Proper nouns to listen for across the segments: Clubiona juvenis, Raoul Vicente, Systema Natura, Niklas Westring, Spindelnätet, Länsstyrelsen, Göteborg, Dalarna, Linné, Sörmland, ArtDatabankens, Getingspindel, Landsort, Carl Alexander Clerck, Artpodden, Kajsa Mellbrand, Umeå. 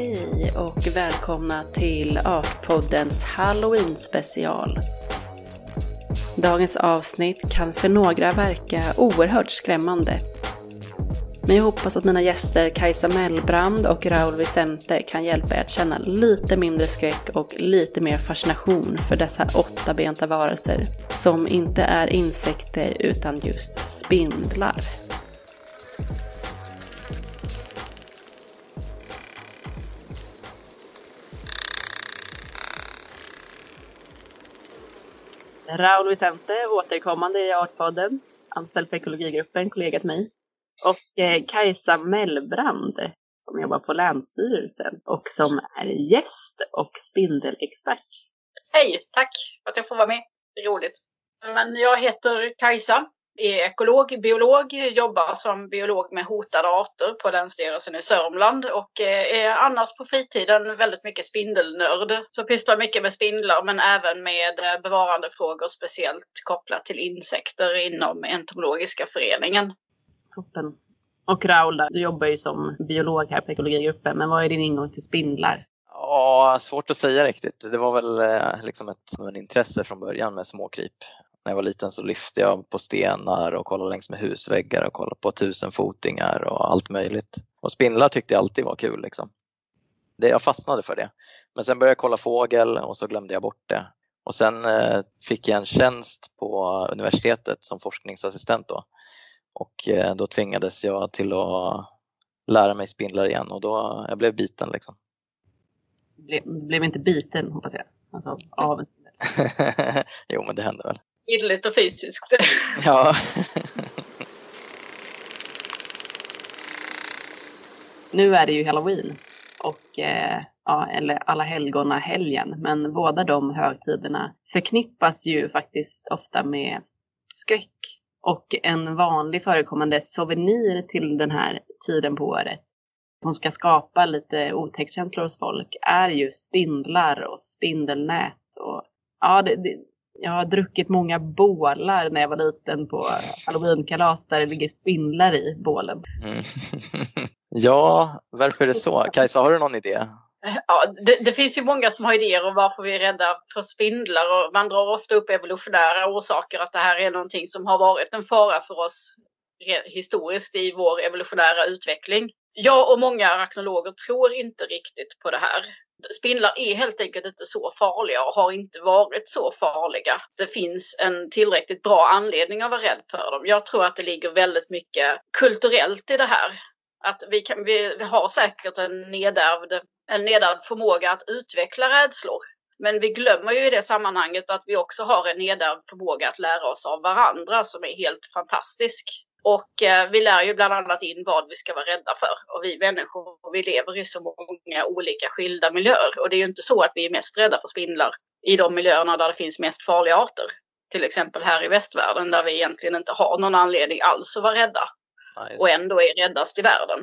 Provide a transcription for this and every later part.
Hej och välkomna till Artpoddens Halloween-special. Dagens avsnitt kan för några verka oerhört skrämmande. Men jag hoppas att mina gäster Kajsa Mellbrand och Raoul Vicente kan hjälpa er att känna lite mindre skräck och lite mer fascination för dessa åttabenta varelser som inte är insekter utan just spindlar. Raoul Vicente, återkommande i Artpodden, anställd på ekologigruppen, kollega till mig. Och Kajsa Mellbrand som jobbar på Länsstyrelsen och som är gäst och spindelexpert. Hej, tack för att jag får vara med. Roligt. Men jag heter Kajsa, är ekolog, biolog, jobbar som biolog med hotade arter på Länsstyrelsen i Sörmland och är annars på fritiden väldigt mycket spindelnörd. Så pysslar mycket med spindlar men även med bevarandefrågor speciellt kopplat till insekter inom entomologiska föreningen. Toppen. Och Raoul, du jobbar ju som biolog här på ekologigruppen, men vad är din ingång till spindlar? Ja, svårt att säga riktigt. Det var väl liksom ett intresse från början med småkryp. När jag var liten så lyfte jag på stenar och kollade längs med husväggar och kollade på tusenfotingar och allt möjligt. Och spindlar tyckte jag alltid var kul liksom. Jag fastnade för det. Men sen började jag kolla fågel och så glömde jag bort det. Och sen fick jag en tjänst på universitetet som forskningsassistent då. Och då tvingades jag till att lära mig spindlar igen och då jag blev biten liksom. Blev inte biten hoppas jag, alltså av en spindel. Jo, men det hände väl. Bildligt och fysiskt. Ja. Nu är det ju Halloween och eller alla helgorna helgen, men båda de högtiderna förknippas ju faktiskt ofta med skräck. Och en vanlig förekommande souvenir till den här tiden på året som ska skapa lite otäckkänslor hos folk är ju spindlar och spindelnät. Och, ja, jag har druckit många bålar när jag var liten på Halloween-kalas där det ligger spindlar i bålen. Mm. Ja, varför är det så? Kajsa, har du någon idé? Ja, det finns ju många som har idéer om varför vi är rädda för spindlar och man drar ofta upp evolutionära orsaker att det här är någonting som har varit en fara för oss historiskt i vår evolutionära utveckling. Jag och många arachnologer tror inte riktigt på det här. Spindlar är helt enkelt inte så farliga och har inte varit så farliga. Det finns en tillräckligt bra anledning att vara rädd för dem. Jag tror att det ligger väldigt mycket kulturellt i det här. Att vi har säkert en nedärvd förmåga att utveckla rädslor. Men vi glömmer ju i det sammanhanget att vi också har en nedärvd förmåga att lära oss av varandra som är helt fantastisk. Och vi lär ju bland annat in vad vi ska vara rädda för. Och vi människor, vi lever i så många olika skilda miljöer. Och det är ju inte så att vi är mest rädda för spindlar i de miljöerna där det finns mest farliga arter. Till exempel här i västvärlden där vi egentligen inte har någon anledning alls att vara rädda. Nice. Och ändå är räddast i världen.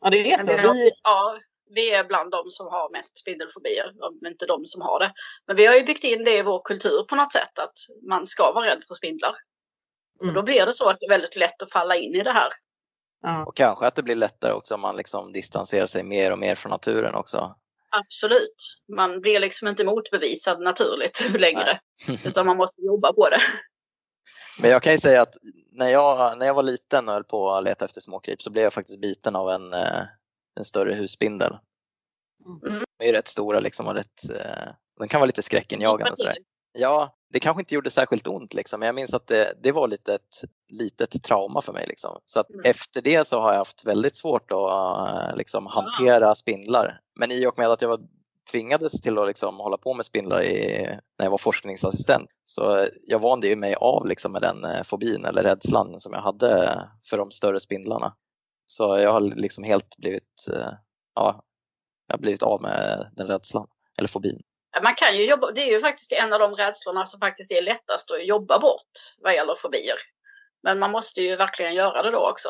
Ja, det är så. Vi är bland de som har mest spindelfobier, men inte de som har det. Men vi har ju byggt in det i vår kultur på något sätt, att man ska vara rädd för spindlar. Mm. Och då blir det så att det är väldigt lätt att falla in i det här. Ja. Och kanske att det blir lättare också om man liksom distanserar sig mer och mer från naturen också. Absolut. Man blir liksom inte motbevisad naturligt längre, utan man måste jobba på det. Men jag kan ju säga att när jag var liten och höll på att leta efter småkryp så blev jag faktiskt biten av en större husspindel. Mm. De är ju rätt stora liksom och rätt, den kan vara lite skräckenjagande. Sådär. Ja, det kanske inte gjorde särskilt ont liksom, men jag minns att det var lite ett litet trauma för mig liksom. Så att efter det så har jag haft väldigt svårt att liksom hantera spindlar. Men i och med att jag tvingades till att liksom hålla på med spindlar när jag var forskningsassistent. Så jag vande ju mig av liksom med den fobin eller rädslan som jag hade för de större spindlarna. Så jag har liksom helt blivit av med den rädslan eller fobin. Man kan ju jobba, det är ju faktiskt en av de rädslorna som faktiskt är lättast att jobba bort vad gäller fobier. Men man måste ju verkligen göra det då också.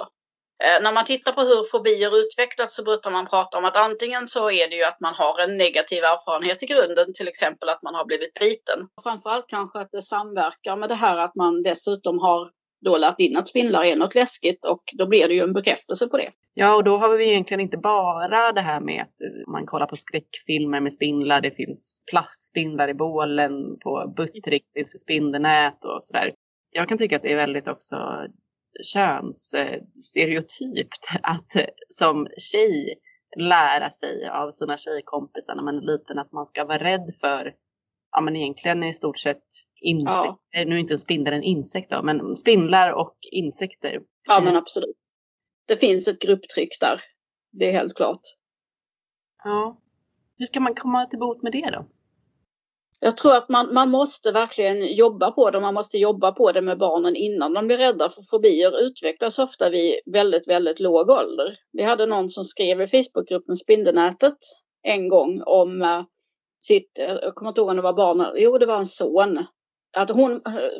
När man tittar på hur fobier utvecklas så brukar man prata om att antingen så är det ju att man har en negativ erfarenhet i grunden, till exempel att man har blivit biten. Framförallt kanske att det samverkar med det här att man dessutom har då lärt in att spindlar är något läskigt, och då blir det ju en bekräftelse på det. Ja, och då har vi egentligen inte bara det här med att man kollar på skräckfilmer med spindlar. Det finns plastspindlar i bålen, på Buttrick, det finns spindelnät och sådär. Jag kan tycka att det är väldigt också könsstereotypt att som tjej lära sig av sina tjejkompisar när man är liten att man ska vara rädd för, ja, men egentligen i stort sett insekter. Ja. Nu är inte en spindel en insekt då, men spindlar och insekter. Ja, men absolut. Det finns ett grupptryck där. Det är helt klart. Ja. Hur ska man komma till bot med det då? Jag tror att man måste verkligen jobba på det. Man måste jobba på det med barnen innan de blir rädda, för fobier utvecklas ofta vid väldigt, väldigt låg ålder. Vi hade någon som skrev i Facebookgruppen Spindelnätet en gång om sitt, jag kommer inte ihåg om det var barn, jo det var en son. Att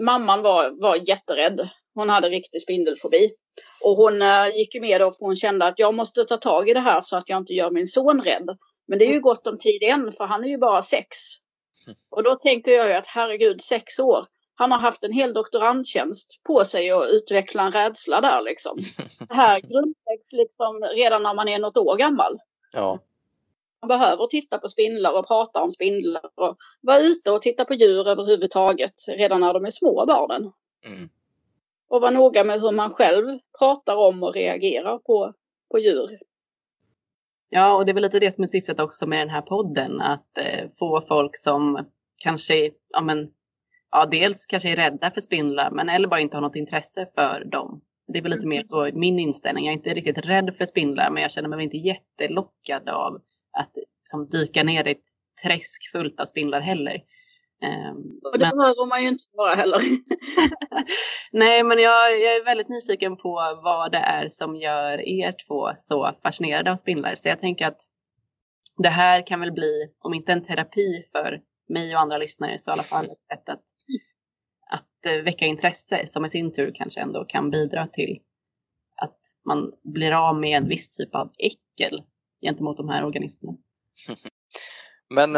mamman var jätterädd. Hon hade riktig spindelfobi. Och hon gick ju med då, för hon kände att jag måste ta tag i det här så att jag inte gör min son rädd. Men det är ju gott om tid än, för han är ju bara 6. Och då tänker jag ju att herregud, 6 år. Han har haft en hel doktorandtjänst på sig och utveckla en rädsla där liksom. Det här grundläggs liksom redan när man är något år gammal. Ja. Man behöver titta på spindlar och prata om spindlar och vara ute och titta på djur överhuvudtaget redan när de är små, barnen. Mm. Och vara noga med hur man själv pratar om och reagerar på djur. Ja, och det är väl lite det som är syftet också med den här podden. Att få folk som kanske, dels kanske är rädda för spindlar, men eller bara inte har något intresse för dem. Det är väl lite mer så min inställning. Jag är inte riktigt rädd för spindlar, men jag känner mig inte jättelockad av att liksom dyka ner i ett träsk fullt av spindlar heller. Och det behöver man ju inte vara heller. Nej, men jag är väldigt nyfiken på vad det är som gör er två så fascinerade av spindlar. Så jag tänker att det här kan väl bli, om inte en terapi för mig och andra lyssnare, så i alla fall ett sätt att väcka intresse som i sin tur kanske ändå kan bidra till att man blir av med en viss typ av äckel gentemot de här organismerna. Men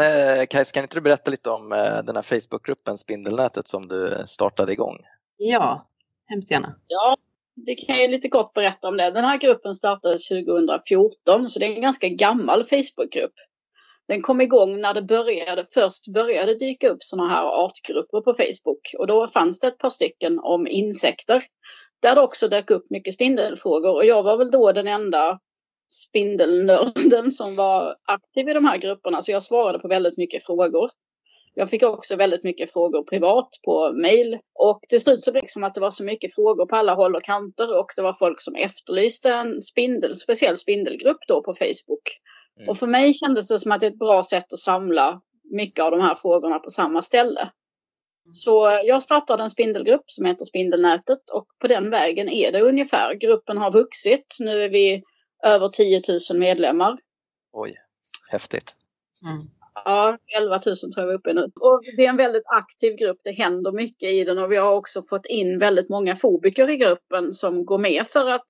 Kajsa, kan inte du berätta lite om den här Facebookgruppen Spindelnätet som du startade igång? Ja, hemskt gärna. Ja, det kan jag lite kort berätta om det. Den här gruppen startades 2014, så det är en ganska gammal Facebookgrupp. Den kom igång när det först började dyka upp sådana här artgrupper på Facebook. Och då fanns det ett par stycken om insekter. Där det också dök upp mycket spindelfrågor. Och jag var väl då den enda spindelnörden som var aktiv i de här grupperna, så jag svarade på väldigt mycket frågor. Jag fick också väldigt mycket frågor privat på mejl, och till slut så blev det som att det var så mycket frågor på alla håll och kanter, och det var folk som efterlyste en speciell spindelgrupp då på Facebook. Mm. Och för mig kändes det som att det är ett bra sätt att samla mycket av de här frågorna på samma ställe. Så jag startade en spindelgrupp som heter Spindelnätet, och på den vägen är det ungefär. Gruppen har vuxit, nu är vi över 10 000 medlemmar. Oj, häftigt. Mm. Ja, 11 000 tror jag vi är uppe nu. Och det är en väldigt aktiv grupp, det händer mycket i den. Och vi har också fått in väldigt många fobiker i gruppen som går med för att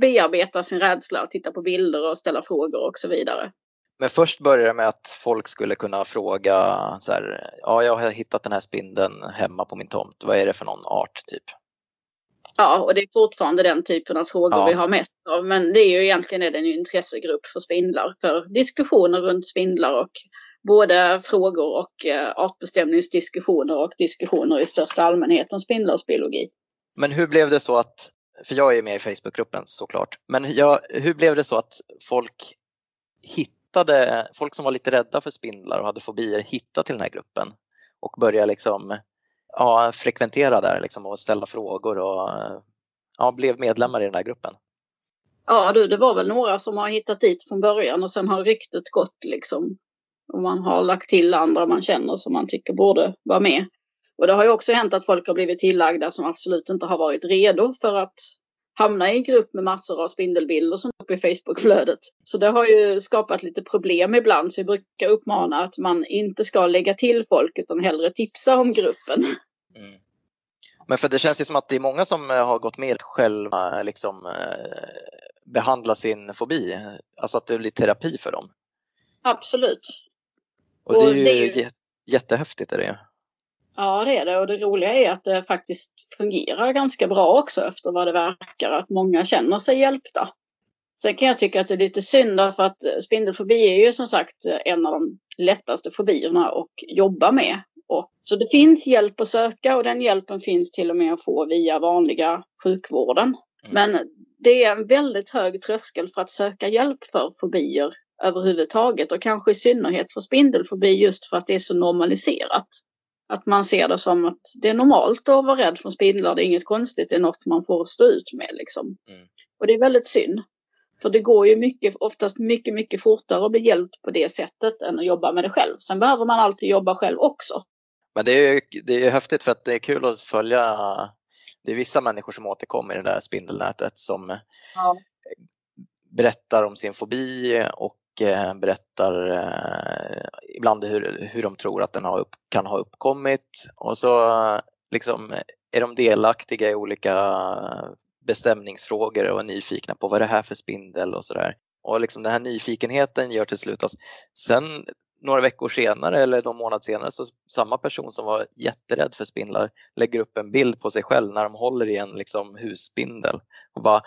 bearbeta sin rädsla och titta på bilder och ställa frågor och så vidare. Men först började det med att folk skulle kunna fråga så här, ja, jag har hittat den här spindeln hemma på min tomt. Vad är det för någon art typ? Ja, och det är fortfarande den typen av frågor vi har mest av. Men det är ju egentligen är det en intressegrupp för spindlar. För diskussioner runt spindlar, och både frågor och artbestämningsdiskussioner och diskussioner i största allmänhet om spindlars biologi. Men hur blev det så att, för jag är med i Facebookgruppen såklart. Men hur blev det så att folk som var lite rädda för spindlar och hade fobier hittade till den här gruppen och började liksom... Ja, frekventera där liksom och ställa frågor och blev medlemmar i den här gruppen. Ja, det var väl några som har hittat dit från början och sen har ryktet gått liksom. Och man har lagt till andra man känner som man tycker borde vara med. Och det har ju också hänt att folk har blivit tillagda som absolut inte har varit redo för att hamna i en grupp med massor av spindelbilder som är uppe i Facebookflödet. Så det har ju skapat lite problem ibland, så jag brukar uppmana att man inte ska lägga till folk utan hellre tipsa om gruppen. Mm. Men för det känns ju som att det är många som har gått med själva liksom behandla sin fobi. Alltså att det blir terapi för dem. Absolut. Och det är ju jättehäftigt är det ju. Ja, det är det, och det roliga är att det faktiskt fungerar ganska bra också efter vad det verkar, att många känner sig hjälpta. Sen kan jag tycka att det är lite synd, för att spindelfobi är ju som sagt en av de lättaste fobierna att jobba med. Och så det finns hjälp att söka, och den hjälpen finns till och med att få via vanliga sjukvården. Men det är en väldigt hög tröskel för att söka hjälp för fobier överhuvudtaget, och kanske i synnerhet för spindelfobi, just för att det är så normaliserat. Att man ser det som att det är normalt att vara rädd för spindlar, det är inget konstigt, det är något man får stå ut med liksom. Och det är väldigt synd. För det går ju oftast mycket fortare att bli hjälpt på det sättet än att jobba med det själv. Sen behöver man alltid jobba själv också. Men det är ju häftigt, för att det är kul att följa. Det är vissa människor som återkommer i det där spindelnätet som berättar om sin fobi och berättar ibland hur de tror att den kan ha uppkommit. Och så liksom, är de delaktiga i olika bestämningsfrågor och är nyfikna på vad det här för spindel och sådär. Och liksom den här nyfikenheten gör till slut att sen några veckor senare eller någon månad senare så samma person som var jätterädd för spindlar lägger upp en bild på sig själv när de håller i en liksom husspindel. Och bara,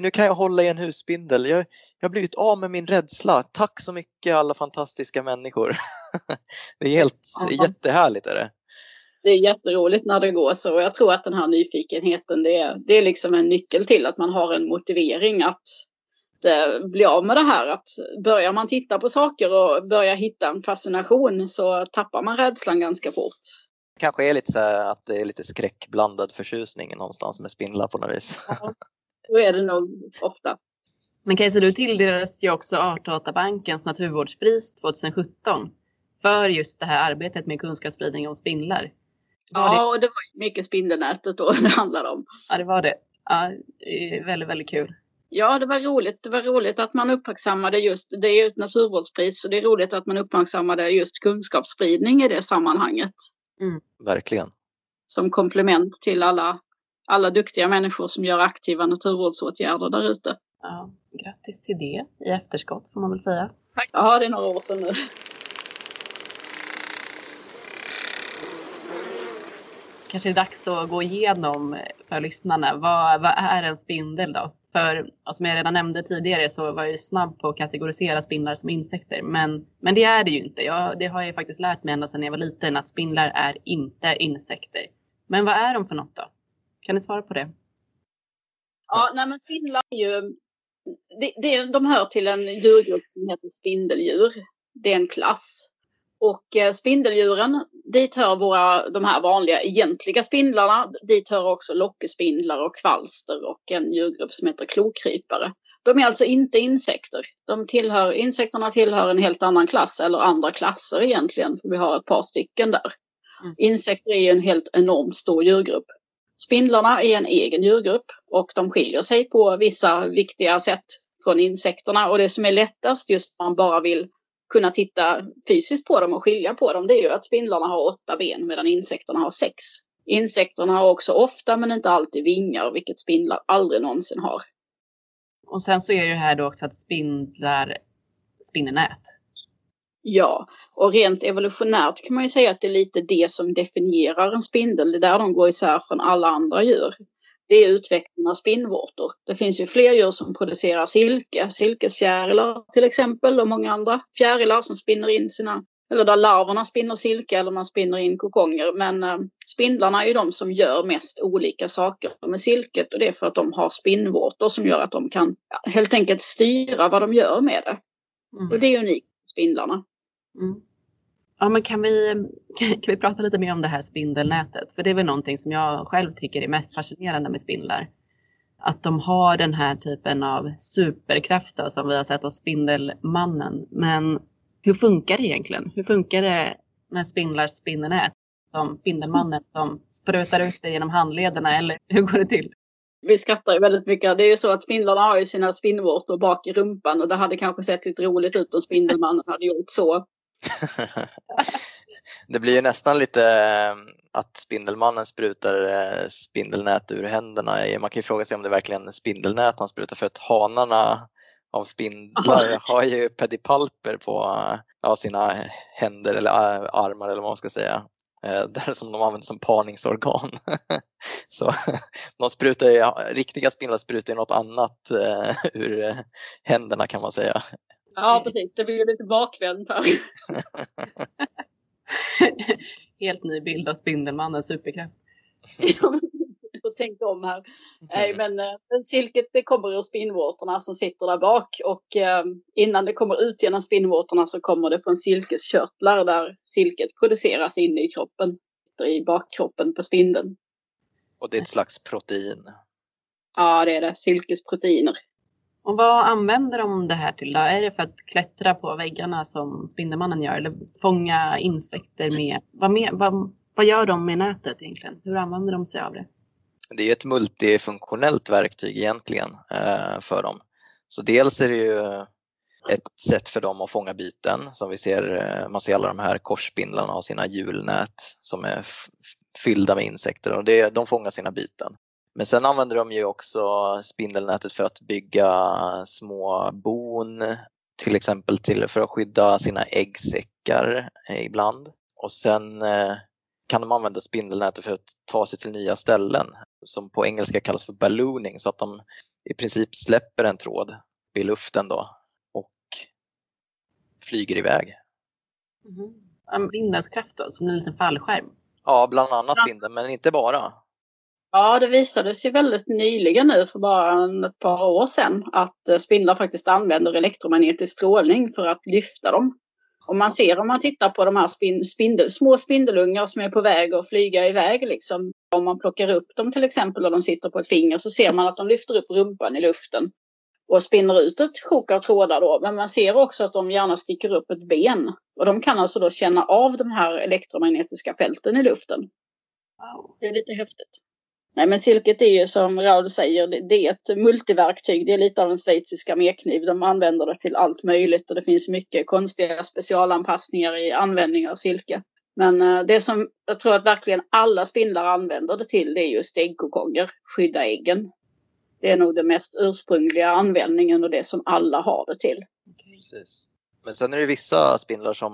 nu kan jag hålla i en husspindel. Jag har blivit av med min rädsla. Tack så mycket alla fantastiska människor. Det är jättehärligt är det. Det är jätteroligt när det går så, och jag tror att den här nyfikenheten det är liksom en nyckel till att man har en motivering att bli av med det här. Att börjar man titta på saker och börjar hitta en fascination så tappar man rädslan ganska fort. Kanske är lite så här att det är lite skräckblandad förtjusning någonstans med spindlar på något vis. Ja, så är det nog ofta. Men Kajsa, du tilldelades ju också ArtDatabankens naturvårdspris 2017 för just det här arbetet med kunskapsspridning om spindlar. Ja, och det var mycket spindelnätet då det handlade om. Ja, det var det. Ja, väldigt, väldigt kul. Ja, det var roligt. Det var roligt att man uppmärksammade just, det är ju ett naturvårdspris, så det är roligt att man uppmärksammade just kunskapsspridning i det sammanhanget. Mm. Verkligen. Som komplement till alla duktiga människor som gör aktiva naturvårdsåtgärder där ute. Ja, grattis till det i efterskott får man väl säga. Tack. Ja, det är några år sedan nu. Kanske är det dags att gå igenom för lyssnarna. Vad är en spindel då? För som jag redan nämnde tidigare så var jag ju snabb på att kategorisera spindlar som insekter. Men det är det ju inte. Det har jag ju faktiskt lärt mig ända sedan jag var liten att spindlar är inte insekter. Men vad är de för något då? Kan ni svara på det? Ja, nej men spindlar är ju... De hör till en djurgrupp som heter spindeldjur. Det är en klass. Och spindeldjuren, dit hör de här vanliga egentliga spindlarna. Dit hör också lockespindlar och kvalster och en djurgrupp som heter klokrypare. De är alltså inte insekter. Insekterna tillhör en helt annan klass eller andra klasser egentligen. För vi har ett par stycken där. Insekter är en helt enormt stor djurgrupp. Spindlarna är en egen djurgrupp och de skiljer sig på vissa viktiga sätt från insekterna. Och det som är lättast just om man bara vill kunna titta fysiskt på dem och skilja på dem, det är ju att spindlarna har 8 ben medan insekterna har 6. Insekterna har också ofta men inte alltid vingar, vilket spindlar aldrig någonsin har. Och sen så är det här då också att spindlar spinner nät. Ja, och rent evolutionärt kan man ju säga att det är lite det som definierar en spindel. Det är där de går isär från alla andra djur. Det är utvecklingen av spinnvårtor. Det finns ju fler djur som producerar silke, silkesfjärilar till exempel och många andra fjärilar som spinner in eller där larverna spinner silke eller man spinner in kokonger. Men spindlarna är ju de som gör mest olika saker med silket, och det är för att de har spinnvårtor som gör att de kan helt enkelt styra vad de gör med det. Och det är unikt med spindlarna. Mm. Ja, men kan vi prata lite mer om det här spindelnätet? För det är väl någonting som jag själv tycker är mest fascinerande med spindlar. Att de har den här typen av superkrafter som vi har sett hos Spindelmannen. Men hur funkar det egentligen? Hur funkar det när spindlar spinner nät? Som Spindelmannen som sprutar ut det genom handlederna, eller hur går det till? Vi skrattar ju väldigt mycket. Det är ju så att spindlarna har ju sina spinnvårtor bak i rumpan. Och det hade kanske sett lite roligt ut om Spindelmannen hade gjort så. Det blir ju nästan lite att Spindelmannen sprutar spindelnät ur händerna. Man kan ju fråga sig om det verkligen är spindelnät man sprutar, för att hanarna av spindlar har ju pedipalper på sina händer eller armar eller vad man ska säga. där som de använder som parningsorgan. Så de sprutar ju, riktiga spindlar sprutar ju något annat ur händerna kan man säga. Ja, precis. Det blir ju lite bakvänd här. Helt ny bild av Spindelmannen, superkraft. Ja, och tänk om här. Nej, men silket det kommer ur spinnvårtorna som sitter där bak, och innan det kommer ut genom spinnvårtorna så kommer det från silkeskörtlar där silket produceras inne i kroppen, i bakkroppen på spindeln. Och det är ett slags protein. Ja, det är det. Silkesproteiner. Och vad använder de det här till då? Är det för att klättra på väggarna som Spindelmannen gör, eller fånga insekter med? Vad gör de med nätet egentligen? Hur använder de sig av det? Det är ett multifunktionellt verktyg egentligen för dem. Så dels är det ju ett sätt för dem att fånga byten. Som vi ser, man ser alla de här korsspindlarna och sina hjulnät som är fyllda med insekter, och de fångar sina byten. Men sen använder de ju också spindelnätet för att bygga små bon, till exempel för att skydda sina äggsäckar ibland. Och sen kan de använda spindelnätet för att ta sig till nya ställen, som på engelska kallas för ballooning, så att de i princip släpper en tråd i luften då och flyger iväg. Vindens kraft då, som en liten fallskärm? Ja, bland annat vinden, men inte bara. Ja, det visades ju väldigt nyligen nu för bara ett par år sedan att spindlar faktiskt använder elektromagnetisk strålning för att lyfta dem. Om man ser, om man tittar på de här små spindelungar som är på väg att flyga iväg liksom, om man plockar upp dem till exempel och de sitter på ett finger, så ser man att de lyfter upp rumpan i luften och spinner ut ett sjok av trådar då. Men man ser också att de gärna sticker upp ett ben, och de kan alltså då känna av de här elektromagnetiska fälten i luften. Wow. Det är lite häftigt. Nej, men silket är ju, som Raoul säger, det är ett multiverktyg. Det är lite av en schweiziska mekniv. De använder det till allt möjligt, och det finns mycket konstiga specialanpassningar i användning av silke. Men det som jag tror att verkligen alla spindlar använder det till, det är just äggkokonger, skydda äggen. Det är nog den mest ursprungliga användningen och det som alla har det till. Precis. Men sen är det vissa spindlar som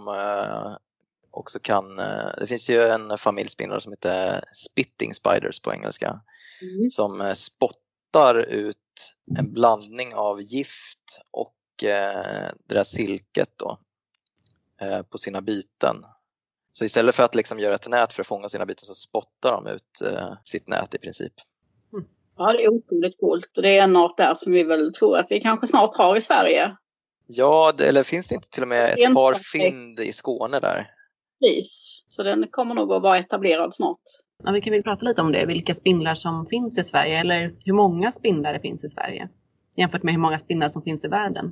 också kan, det finns ju en familjspindlar som heter spitting spiders på engelska, som spottar ut en blandning av gift och det där silket då, på sina byten. Så istället för att liksom göra ett nät för att fånga sina byten, så spottar de ut sitt nät i princip. Ja, det är otroligt coolt, och det är en art där som vi väl tror att vi kanske snart har i Sverige. Ja, eller finns det inte till och med ett par fynd i Skåne där? Så den kommer nog att vara etablerad snart. Ja, vi kan väl prata lite om det. Vilka spindlar som finns i Sverige, eller hur många spindlar det finns i Sverige jämfört med hur många spindlar som finns i världen.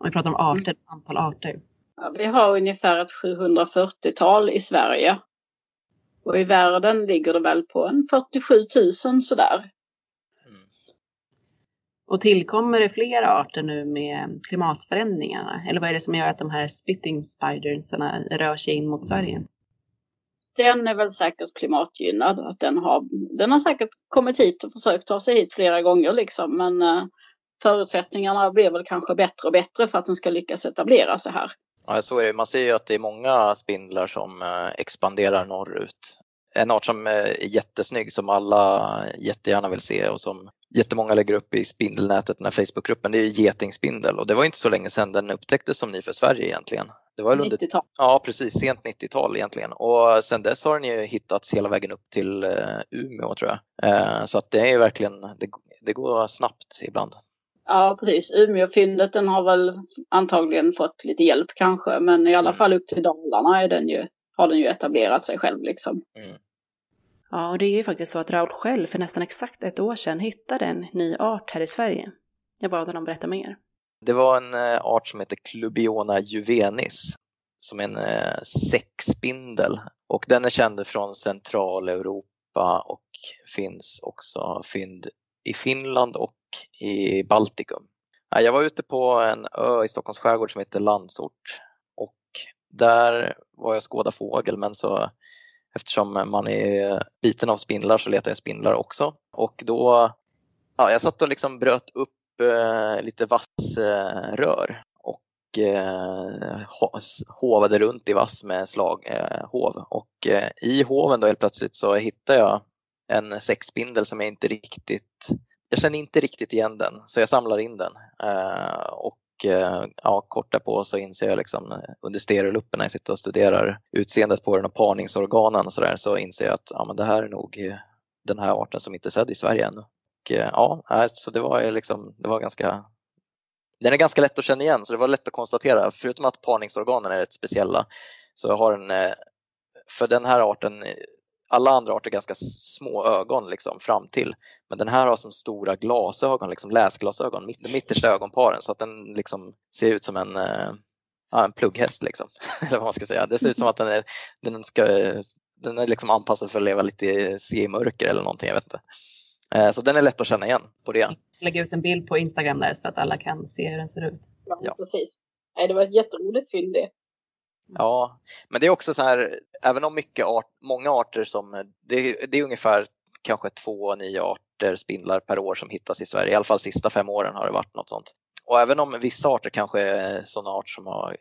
Om vi pratar om arter, antal arter. Ja, vi har ungefär ett 740-tal i Sverige. Och i världen ligger det väl på en 47 000 sådär. Och tillkommer det fler arter nu med klimatförändringarna? Eller vad är det som gör att de här spitting spidersarna rör sig in mot Sverige? Den är väl säkert klimatgynnad. Att den har säkert kommit hit och försökt ta sig hit flera gånger. Liksom. Men förutsättningarna blir väl kanske bättre och bättre för att den ska lyckas etablera sig här. Ja, så är det. Man ser ju att det är många spindlar som expanderar norrut. En art som är jättesnygg, som alla jättegärna vill se och som jättemånga lägger upp i spindelnätet, den här Facebookgruppen, det är ju getingspindel. Och det var inte så länge sedan den upptäcktes som ny för Sverige egentligen. Det var 90-tal. Ja, precis. Sent 90-tal egentligen. Och sen dess har den ju hittats hela vägen upp till Umeå, tror jag. Så att det är verkligen, det går snabbt ibland. Ja, precis. Umeåfyndet, den har väl antagligen fått lite hjälp kanske. Men i alla fall upp till Dalarna är den ju, har den ju etablerat sig själv liksom. Ja, och det är ju faktiskt så att Raoul själv för nästan exakt ett år sedan hittade en ny art här i Sverige. Jag bad honom berätta mer. Det var en art som heter Clubiona juvenis, som är en säckspindel. Och den är känd från Centraleuropa och finns också fynd i Finland och i Baltikum. Jag var ute på en ö i Stockholms skärgård som heter Landsort. Och där var jag skåda fågel, men så... Eftersom man är biten av spindlar så letar jag spindlar också. Och då, jag satt och liksom bröt upp lite vassrör. Och hovade runt i vass med slaghov. Och i hoven då helt plötsligt så hittade jag en sexspindel som jag kände inte riktigt igen den. Så jag samlar in den. Kort därpå så inser jag liksom, under stereolupperna jag sitter och studerar utseendet på den och parningsorganen och sådär, så inser jag att det här är nog den här arten som inte är sedd i Sverige än. Och, så den är ganska lätt att känna igen, så det var lätt att konstatera. Förutom att parningsorganen är rätt speciella, så jag har en, för den här arten, alla andra arter ganska små ögon liksom fram till, men den här har som stora glasögon, liksom läsglasögon, mittersta ögonparen, så att den liksom ser ut som en plugghäst liksom. Eller vad man ska säga. Det ser ut som att den är liksom anpassad för att leva lite se i mörker eller någonting, jag vet inte. Så den är lätt att känna igen på det. Lägga ut en bild på Instagram där så att alla kan se hur den ser ut. Ja, precis. Det var ett jätteroligt fynd det. Ja, men det är också så här, även om många arter som, det är ungefär kanske 2 nya arter spindlar per år som hittas i Sverige. I alla fall sista 5 åren har det varit något sånt. Och även om vissa arter kanske är sådana arter som har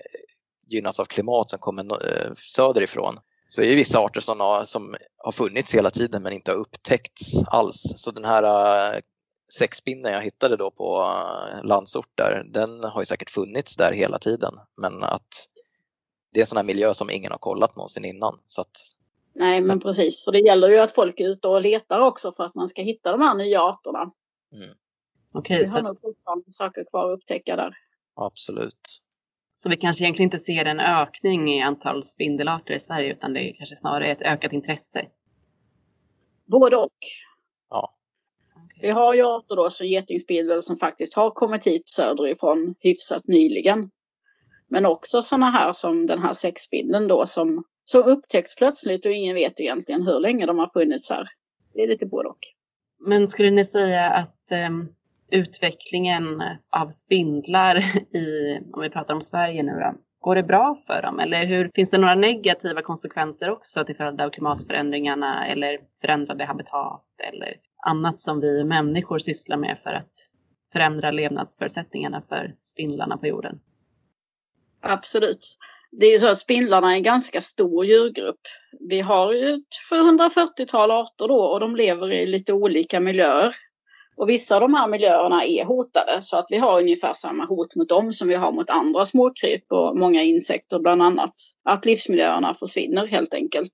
gynnats av klimat som kommer söderifrån, så är ju vissa arter som har funnits hela tiden men inte har upptäckts alls. Så den här sexspindeln jag hittade då på Landsort där, den har ju säkert funnits där hela tiden. Men att det är en sån här miljö som ingen har kollat någonsin innan. Så att, nej, men precis. För det gäller ju att folk är ute och letar också för att man ska hitta de här nya arterna. Mm. Okej, vi har nog fortfarande saker kvar att upptäcka där. Absolut. Så vi kanske egentligen inte ser en ökning i antal spindelarter i Sverige, utan det är kanske snarare ett ökat intresse? Både och. Ja. Okay. Vi har ju arter då som getingspindel som faktiskt har kommit hit söderifrån hyfsat nyligen. Men också sådana här som den här sexspindeln då som upptäcks plötsligt och ingen vet egentligen hur länge de har funnits här. Det är lite både och. Men skulle ni säga att utvecklingen av spindlar i, om vi pratar om Sverige nu då, går det bra för dem? Eller finns det några negativa konsekvenser också till följd av klimatförändringarna eller förändrade habitat eller annat som vi människor sysslar med för att förändra levnadsförutsättningarna för spindlarna på jorden? Absolut. Det är ju så att spindlarna är en ganska stor djurgrupp. Vi har ju 740-tal arter då och de lever i lite olika miljöer. Och vissa av de här miljöerna är hotade, så att vi har ungefär samma hot mot dem som vi har mot andra småkryp och många insekter bland annat. Att livsmiljöerna försvinner helt enkelt.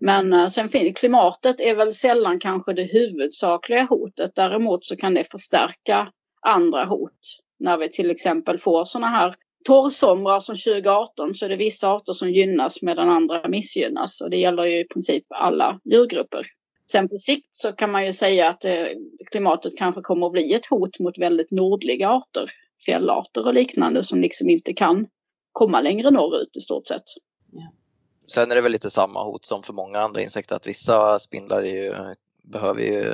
Men sen klimatet är väl sällan kanske det huvudsakliga hotet. Däremot så kan det förstärka andra hot. När vi till exempel får såna här torrsomrar som 2018, så är det vissa arter som gynnas medan andra missgynnas. Och det gäller ju i princip alla djurgrupper. Sen på sikt så kan man ju säga att klimatet kanske kommer att bli ett hot mot väldigt nordliga arter. Fjällarter och liknande som liksom inte kan komma längre norrut i stort sett. Ja. Sen är det väl lite samma hot som för många andra insekter. Att vissa spindlar behöver ju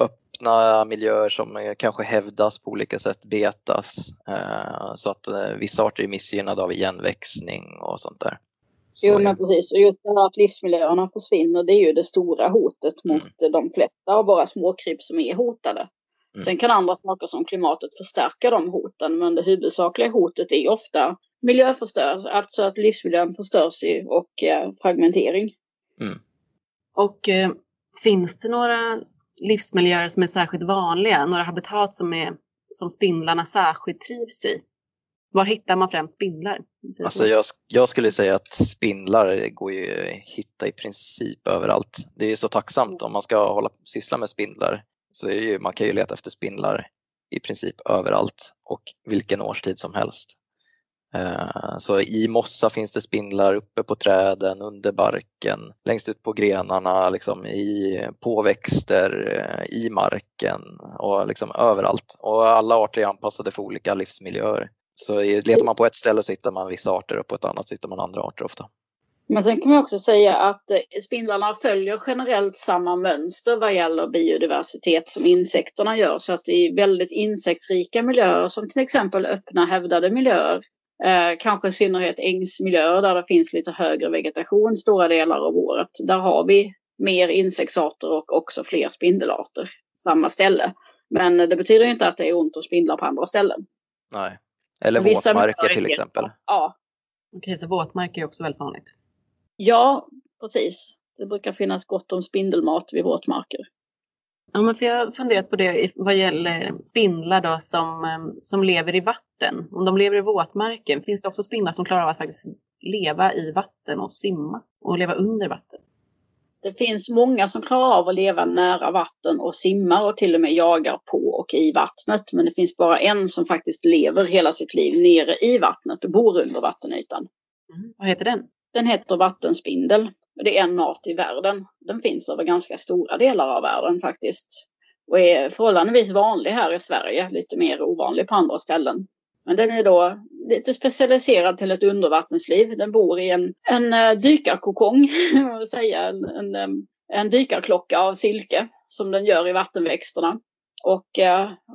öppna miljöer som kanske hävdas på olika sätt, betas. Så att vissa arter är missgynnade av igenväxning och sånt där. Jo, men precis. Och just det här att livsmiljöerna försvinner, det är ju det stora hotet mot de flesta av våra småkryp som är hotade. Mm. Sen kan andra saker som klimatet förstärka de hoten, men det huvudsakliga hotet är ofta miljöförstörelse, alltså att livsmiljön förstörs och fragmentering. Mm. Och finns det några livsmiljöer som är särskilt vanliga, några habitat som spindlarna särskilt trivs i? Var hittar man främst spindlar? Alltså jag skulle säga att spindlar går ju att hitta i princip överallt. Det är ju så tacksamt om man ska syssla med spindlar. Så är det ju, man kan ju leta efter spindlar i princip överallt och vilken årstid som helst. Så i mossa finns det spindlar, uppe på träden, under barken, längst ut på grenarna, liksom i påväxter, i marken och liksom överallt. Och alla arter är anpassade för olika livsmiljöer. Så letar man på ett ställe så hittar man vissa arter och på ett annat så hittar man andra arter ofta. Men sen kan man också säga att spindlarna följer generellt samma mönster vad gäller biodiversitet som insekterna gör. Så att i väldigt insektsrika miljöer som till exempel öppna hävdade miljöer, kanske i synnerhet ängsmiljöer där det finns lite högre vegetation stora delar av året, där har vi mer insektsarter och också fler spindelarter samma ställe. Men det betyder ju inte att det är ont att spindla på andra ställen. Nej. Eller våtmarker till exempel. Ja. Okej, så våtmarker är också väldigt vanligt. Ja, precis. Det brukar finnas gott om spindelmat vid våtmarker. Ja, men för jag har funderat på det vad gäller spindlar då, som lever i vatten. Om de lever i våtmarken, finns det också spindlar som klarar av att faktiskt leva i vatten och simma och leva under vatten? Det finns många som klarar av att leva nära vatten och simmar och till och med jagar på och i vattnet. Men det finns bara en som faktiskt lever hela sitt liv nere i vattnet och bor under vattenytan. Mm. Vad heter den? Den heter vattenspindel. Det är en art i världen. Den finns över ganska stora delar av världen faktiskt. Och är förhållandevis vanlig här i Sverige. Lite mer ovanlig på andra ställen. Men den är då lite specialiserad till ett undervattensliv. Den bor i en dykarkokong. En dykarklocka av silke. Som den gör i vattenväxterna. Och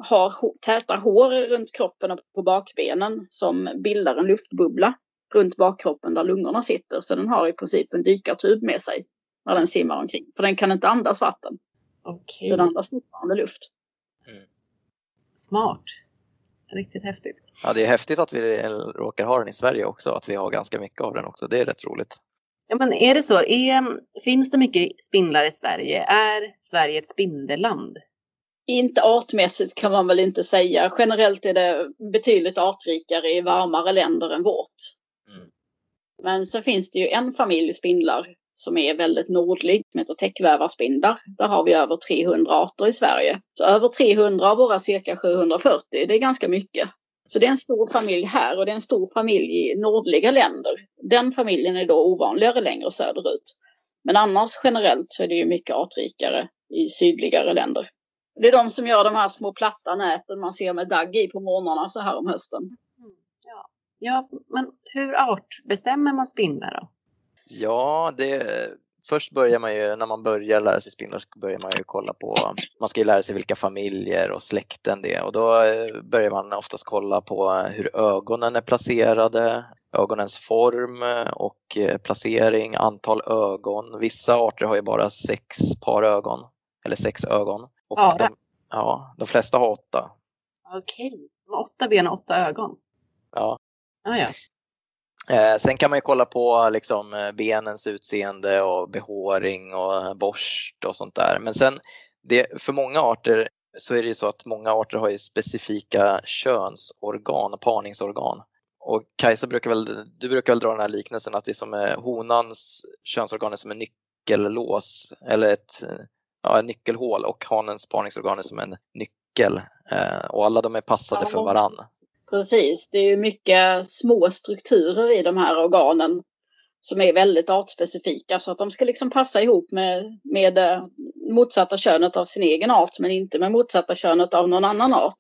har täta hår runt kroppen och på bakbenen. Som bildar en luftbubbla runt bakkroppen där lungorna sitter. Så den har i princip en dykartub med sig när den simmar omkring. För den kan inte andas vatten. Okej. Den andas fortfarande luft. Mm. Smart. Riktigt häftigt. Ja, det är häftigt att vi råkar ha den i Sverige också. Att vi har ganska mycket av den också. Det är rätt roligt. Ja, men är det så? Finns det mycket spindlar i Sverige? Är Sverige ett spindelland? Inte artmässigt kan man väl inte säga. Generellt är det betydligt artrikare i varmare länder än vårt. Mm. Men så finns det ju en familj spindlar som är väldigt nordlig som heter täckvävarspindlar. Där har vi över 300 arter i Sverige. Så över 300 av våra cirka 740, det är ganska mycket. Så det är en stor familj här och det är en stor familj i nordliga länder. Den familjen är då ovanligare längre söderut. Men annars generellt så är det ju mycket artrikare i sydligare länder. Det är de som gör de här små platta näten man ser med dagg i på morgnarna så här om hösten. Mm. Ja. Ja, men hur artbestämmer man spindlar då? Ja, först börjar man ju, när man börjar lära sig spindlar så börjar man ju kolla på, man ska ju lära sig vilka familjer och släkten det är. Och då börjar man oftast kolla på hur ögonen är placerade, ögonens form och placering, antal ögon. Vissa arter har ju bara 6 ögon. Och ja, de flesta har 8. Okej, de har 8 ben och 8 ögon. Ja. Ah, ja. Sen kan man ju kolla på liksom, benens utseende och behåring och borst och sånt där. Men sen, för många arter så är det ju så att många arter har ju specifika könsorgan, parningsorgan. Och Kajsa brukar väl dra den här liknelsen att det är som honans könsorgan är som en nyckellås eller ett nyckelhål och hanens parningsorgan är som en nyckel. Och alla de är passade för varann. Precis, det är ju mycket små strukturer i de här organen som är väldigt artspecifika så att de ska liksom passa ihop med motsatta könet av sin egen art men inte med motsatta könet av någon annan art.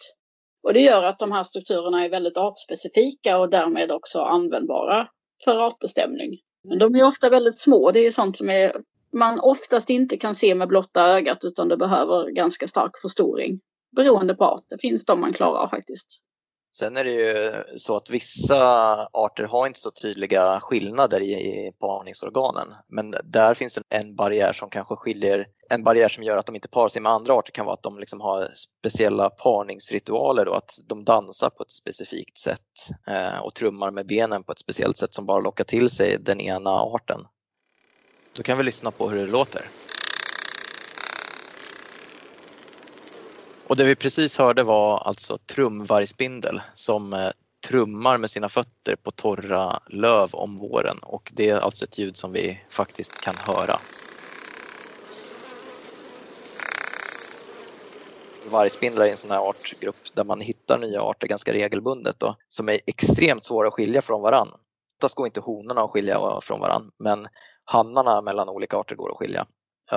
Och det gör att de här strukturerna är väldigt artspecifika och därmed också användbara för artbestämning. Men de är ofta väldigt små, det är sånt som man oftast inte kan se med blotta ögat utan det behöver ganska stark förstoring beroende på art. Det finns de man klarar av faktiskt. Sen är det ju så att vissa arter har inte så tydliga skillnader i parningsorganen. Men där finns en barriär som kanske skiljer. En barriär som gör att de inte parar sig med andra arter kan vara att de liksom har speciella parningsritualer. Då, att de dansar på ett specifikt sätt och trummar med benen på ett speciellt sätt som bara lockar till sig den ena arten. Då kan vi lyssna på hur det låter. Och det vi precis hörde var alltså trumvargspindel som trummar med sina fötter på torra löv om våren. Och det är alltså ett ljud som vi faktiskt kan höra. Vargspindlar är en sån här artgrupp där man hittar nya arter ganska regelbundet. Då, som är extremt svåra att skilja från varann. Oftast går inte honorna att skilja från varann. Men hannarna mellan olika arter går att skilja.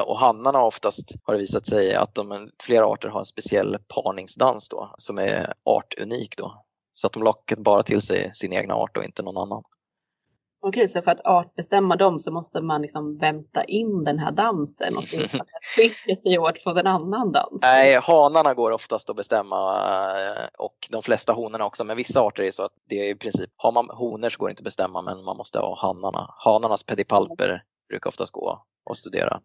Och hannarna oftast har det visat sig att flera arter har en speciell parningsdans då, som är artunik då. Så att de lockar bara till sig sin egna art och inte någon annan. Okej, så för att artbestämma dem så måste man liksom vänta in den här dansen och se att den skiljer sig åt från en annan dans. Nej, hanarna går oftast att bestämma och de flesta honorna också. Men vissa arter är så att det är i princip, har man honor så går det inte att bestämma men man måste ha hannarna. Hanarnas pedipalper brukar oftast gå och studera.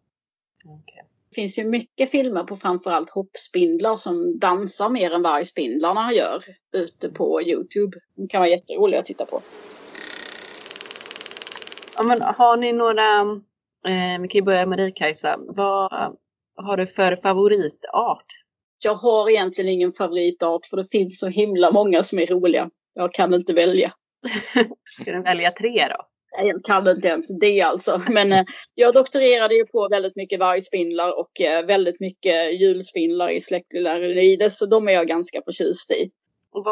Okay. finns ju mycket filmer på framförallt hoppspindlar som dansar mer än vargspindlarna gör ute på YouTube. De kan vara jätteroliga att titta på. Ja, men har ni några, vi kan ju börja med dig Kajsa, vad har du för favoritart? Jag har egentligen ingen favoritart för det finns så himla många som är roliga. Jag kan inte välja. Ska du välja 3 då? Nej, jag kan inte ens det alltså. Men jag doktorerade ju på väldigt mycket vargspindlar och väldigt mycket julspindlar i släktlärerides. Så de är jag ganska förtjust i. Och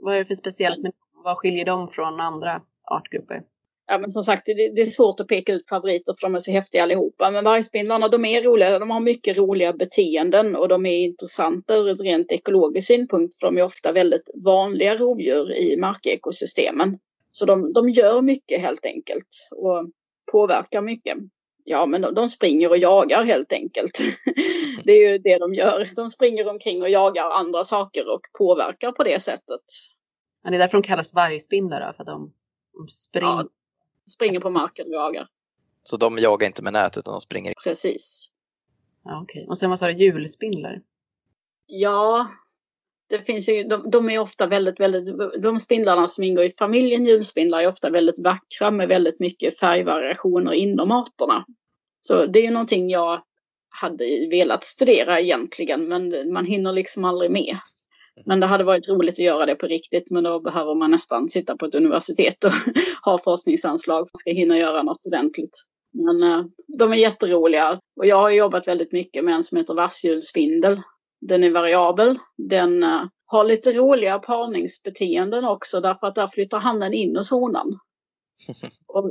vad är det för speciellt med dem? Vad skiljer dem från andra artgrupper? Ja, men som sagt, det är svårt att peka ut favoriter för de är så häftiga allihopa. Men vargspindlarna, de är roliga. De har mycket roliga beteenden och de är intressanta ur ett rent ekologiskt synpunkt. För de är ofta väldigt vanliga rovdjur i markekosystemen. Så de gör mycket helt enkelt och påverkar mycket. Ja, men de springer och jagar helt enkelt. Det är ju det de gör. De springer omkring och jagar andra saker och påverkar på det sättet. Ja, det är därför de kallas vargspindlar då, för att de springer. Ja, de springer på marken och jagar. Så de jagar inte med nätet utan de springer? Precis. Ja, okej. Och sen vad sa du, julspindlar? Ja... Det finns ju, de är ofta väldigt, väldigt, de spindlarna som ingår i familjen julspindlar är ofta väldigt vackra med väldigt mycket färgvariationer inom arterna. Så det är ju någonting jag hade velat studera egentligen, men man hinner liksom aldrig med. Men det hade varit roligt att göra det på riktigt, men då behöver man nästan sitta på ett universitet och ha forskningsanslag för att man ska hinna göra något ordentligt. Men de är jätteroliga och jag har jobbat väldigt mycket med en som heter vassjulspindel. Den är variabel. Den har lite roliga parningsbeteenden också. Därför att där flyttar hannen in hos honan. Och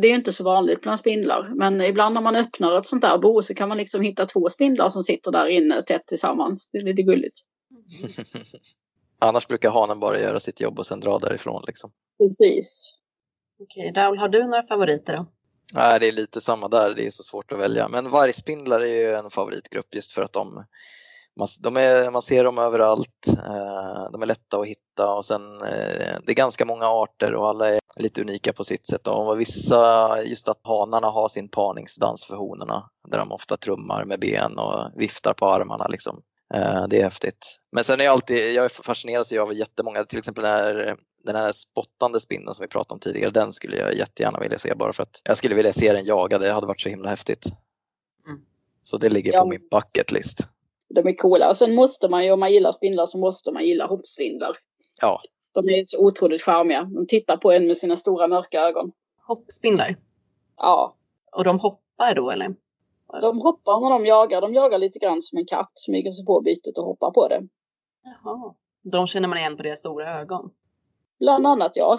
det är inte så vanligt bland spindlar. Men ibland när man öppnar ett sånt där bo så kan man liksom hitta 2 spindlar som sitter där inne tätt tillsammans. Det är lite gulligt. Annars brukar hanen bara göra sitt jobb och sen dra därifrån. Liksom. Precis. Okej, Raoul, har du några favoriter då? Nej, det är lite samma där. Det är så svårt att välja. Men vargspindlar är ju en favoritgrupp just för att man ser dem överallt, de är lätta att hitta och sen det är ganska många arter och alla är lite unika på sitt sätt. Och vissa, just att hanarna har sin parningsdans för honorna där de ofta trummar med ben och viftar på armarna liksom. Det är häftigt. Men sen är jag är fascinerad så jag har jättemånga, till exempel den här spottande spindeln som vi pratade om tidigare, den skulle jag jättegärna vilja se bara för att jag skulle vilja se den jagade, det hade varit så himla häftigt. Mm. Så det ligger på min bucket list. De är coola. Och sen måste man ju, om man gillar spindlar så måste man gilla hoppspindlar. Ja. De är så otroligt charmiga. De tittar på en med sina stora mörka ögon. Hoppspindlar? Ja. Och de hoppar då eller? De hoppar när de jagar. De jagar lite grann som en katt. Smyger sig på bytet och hoppar på det. Jaha. De känner man igen på deras stora ögon? Bland annat ja.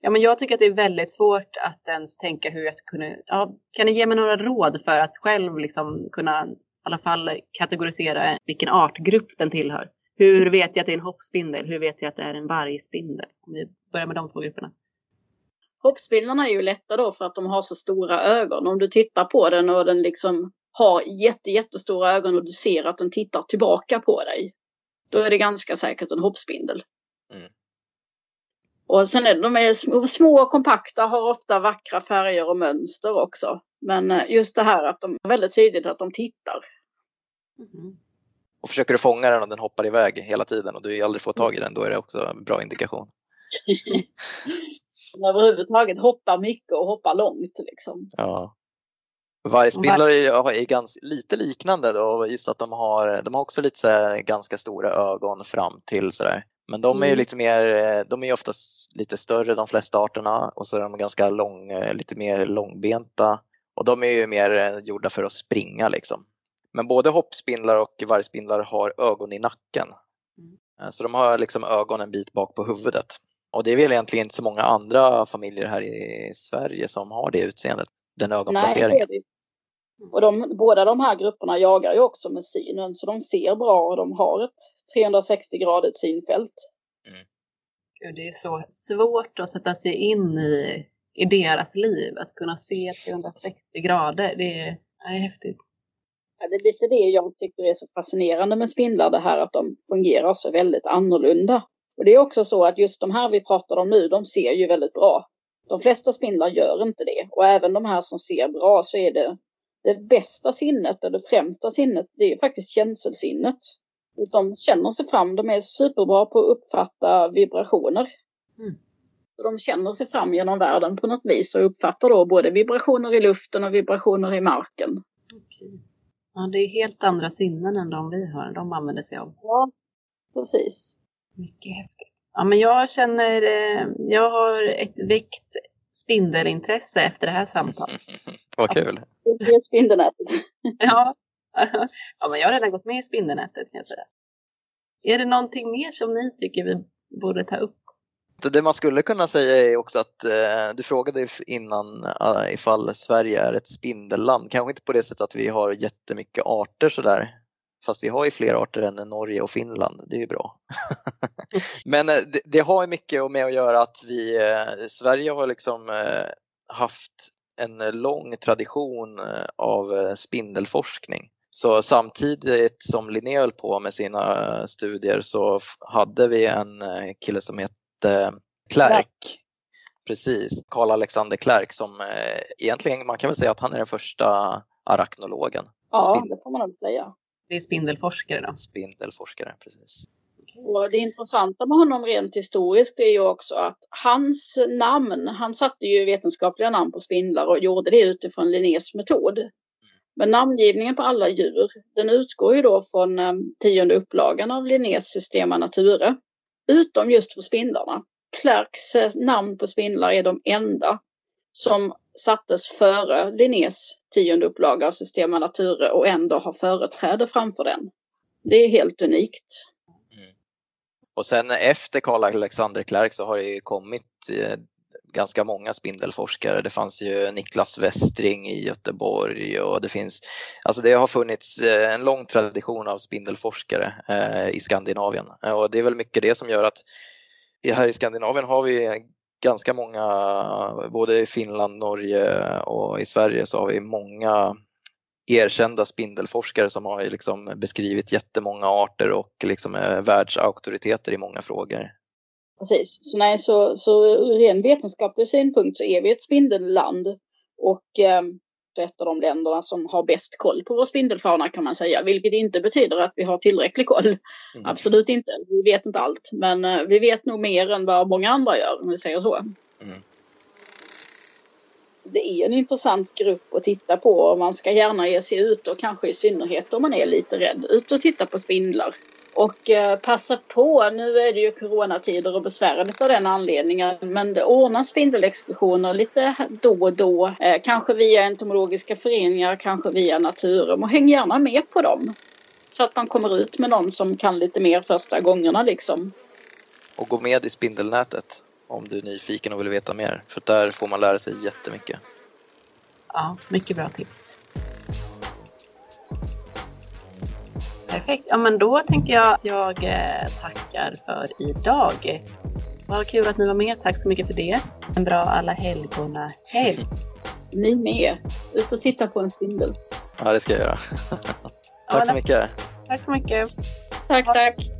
Ja, men jag tycker att det är väldigt svårt att ens tänka hur jag ska kunna... Ja, kan ni ge mig några råd för att själv liksom kunna... i alla fall kategorisera vilken artgrupp den tillhör. Hur vet jag att det är en hoppspindel? Hur vet jag att det är en vargspindel? Om vi börjar med de 2 grupperna. Hoppspindlarna är ju lätta då för att de har så stora ögon. Om du tittar på den och den liksom har jättestora ögon och du ser att den tittar tillbaka på dig. Då är det ganska säkert en hoppspindel. Mm. Och sen är de små och kompakta, har ofta vackra färger och mönster också. Men just det här att de är väldigt tydligt att de tittar. Mm. Och försöker du fånga den och den hoppar iväg hela tiden och du aldrig får tag i den, då är det också en bra indikation. Överhuvudtaget hoppar mycket och hoppar långt liksom. Ja. Vargspindlar är ganska lite liknande då, just att de har också lite så här ganska stora ögon fram till sådär. Men de är ju liksom mer, de är oftast lite större de flesta arterna och så är de ganska lite mer långbenta. Och de är ju mer gjorda för att springa liksom. Men både hoppspindlar och vargspindlar har ögon i nacken. Mm. Så de har liksom ögon en bit bak på huvudet. Och det är väl egentligen inte så många andra familjer här i Sverige som har det utseendet. Den ögonplaceringen. Nej, det är det. Och båda de här grupperna jagar ju också med synen. Så de ser bra och de har ett 360-gradigt synfält. Mm. Gud, det är så svårt att sätta sig in i deras liv. Att kunna se 360 grader, det är häftigt. Ja, det är lite det jag tycker är så fascinerande med spindlar, det här att de fungerar så väldigt annorlunda. Och det är också så att just de här vi pratar om nu, de ser ju väldigt bra. De flesta spindlar gör inte det. Och även de här som ser bra så är det det bästa sinnet och det främsta sinnet, det är faktiskt känselsinnet. De känner sig fram, de är superbra på att uppfatta vibrationer. Mm. De känner sig fram genom världen på något vis och uppfattar då både vibrationer i luften och vibrationer i marken. Okej. Ja, det är helt andra sinnen än de vi har, de använder sig av. Ja, precis. Mycket häftigt. Ja, men jag känner, jag har ett väckt spindelintresse efter det här samtalet. Vad kul. Det är Spindelnätet. Ja. Ja, men jag har redan gått med i Spindelnätet, kan jag säga. Är det någonting mer som ni tycker vi borde ta upp? Det man skulle kunna säga är också att du frågade innan ifall Sverige är ett spindelland. Kanske inte på det sättet att vi har jättemycket arter sådär. Fast vi har ju fler arter än Norge och Finland. Det är ju bra. Men det har ju mycket med att göra att vi, Sverige har liksom haft en lång tradition av spindelforskning. Så samtidigt som Linné höll på med sina studier så hade vi en kille som hette Clerck. Precis, Carl Alexander Clerck, som egentligen, man kan väl säga att han är den första arachnologen. Ja, det får man nog säga. Det är spindelforskare då? Spindelforskare, precis. Och det intressanta med honom rent historiskt är ju också att hans namn, han satte ju vetenskapliga namn på spindlar och gjorde det utifrån Linnés metod. Men namngivningen på alla djur, den utgår ju då från 10:e upplagan av Linnés Systema Natura. Utom just för spindlarna. Clercks namn på spindlar är de enda som sattes före Linnés 10:e upplaga av Systema Natura och ändå har företräde framför den. Det är helt unikt. Och sen efter Carl Alexander Clerck så har det ju kommit ganska många spindelforskare. Det fanns ju Niklas Westring i Göteborg och det finns, alltså det har funnits en lång tradition av spindelforskare i Skandinavien. Och det är väl mycket det som gör att här i Skandinavien har vi ganska många, både i Finland, Norge och i Sverige så har vi många erkända spindelforskare som har liksom beskrivit jättemånga arter och liksom är världsauktoriteter i många frågor. Precis, så ur ren vetenskaplig synpunkt så är vi ett spindelland och ett av de länderna som har bäst koll på vår spindelfauna, kan man säga, vilket inte betyder att vi har tillräcklig koll. Mm. Absolut inte, vi vet inte allt, men vi vet nog mer än vad många andra gör, om vi säger så. Mm. Det är en intressant grupp att titta på och man ska gärna ge sig ut och kanske i synnerhet om man är lite rädd ut och titta på spindlar. Och passa på, nu är det ju coronatider och besvärligt av den anledningen, men det ordnas spindelexkursioner lite då och då. Kanske via entomologiska föreningar, kanske via Naturum, och häng gärna med på dem. Så att man kommer ut med någon som kan lite mer första gångerna liksom. Och gå med i Spindelnätet. Om du är nyfiken och vill veta mer. För där får man lära sig jättemycket. Ja, mycket bra tips. Perfekt. Ja, men då tänker jag att jag tackar för idag. Vad kul att ni var med. Tack så mycket för det. En bra alla helgorna. Hej! Ni med. Ut och titta på en spindel. Ja, det ska jag göra. Tack så mycket. Tack så mycket. Tack.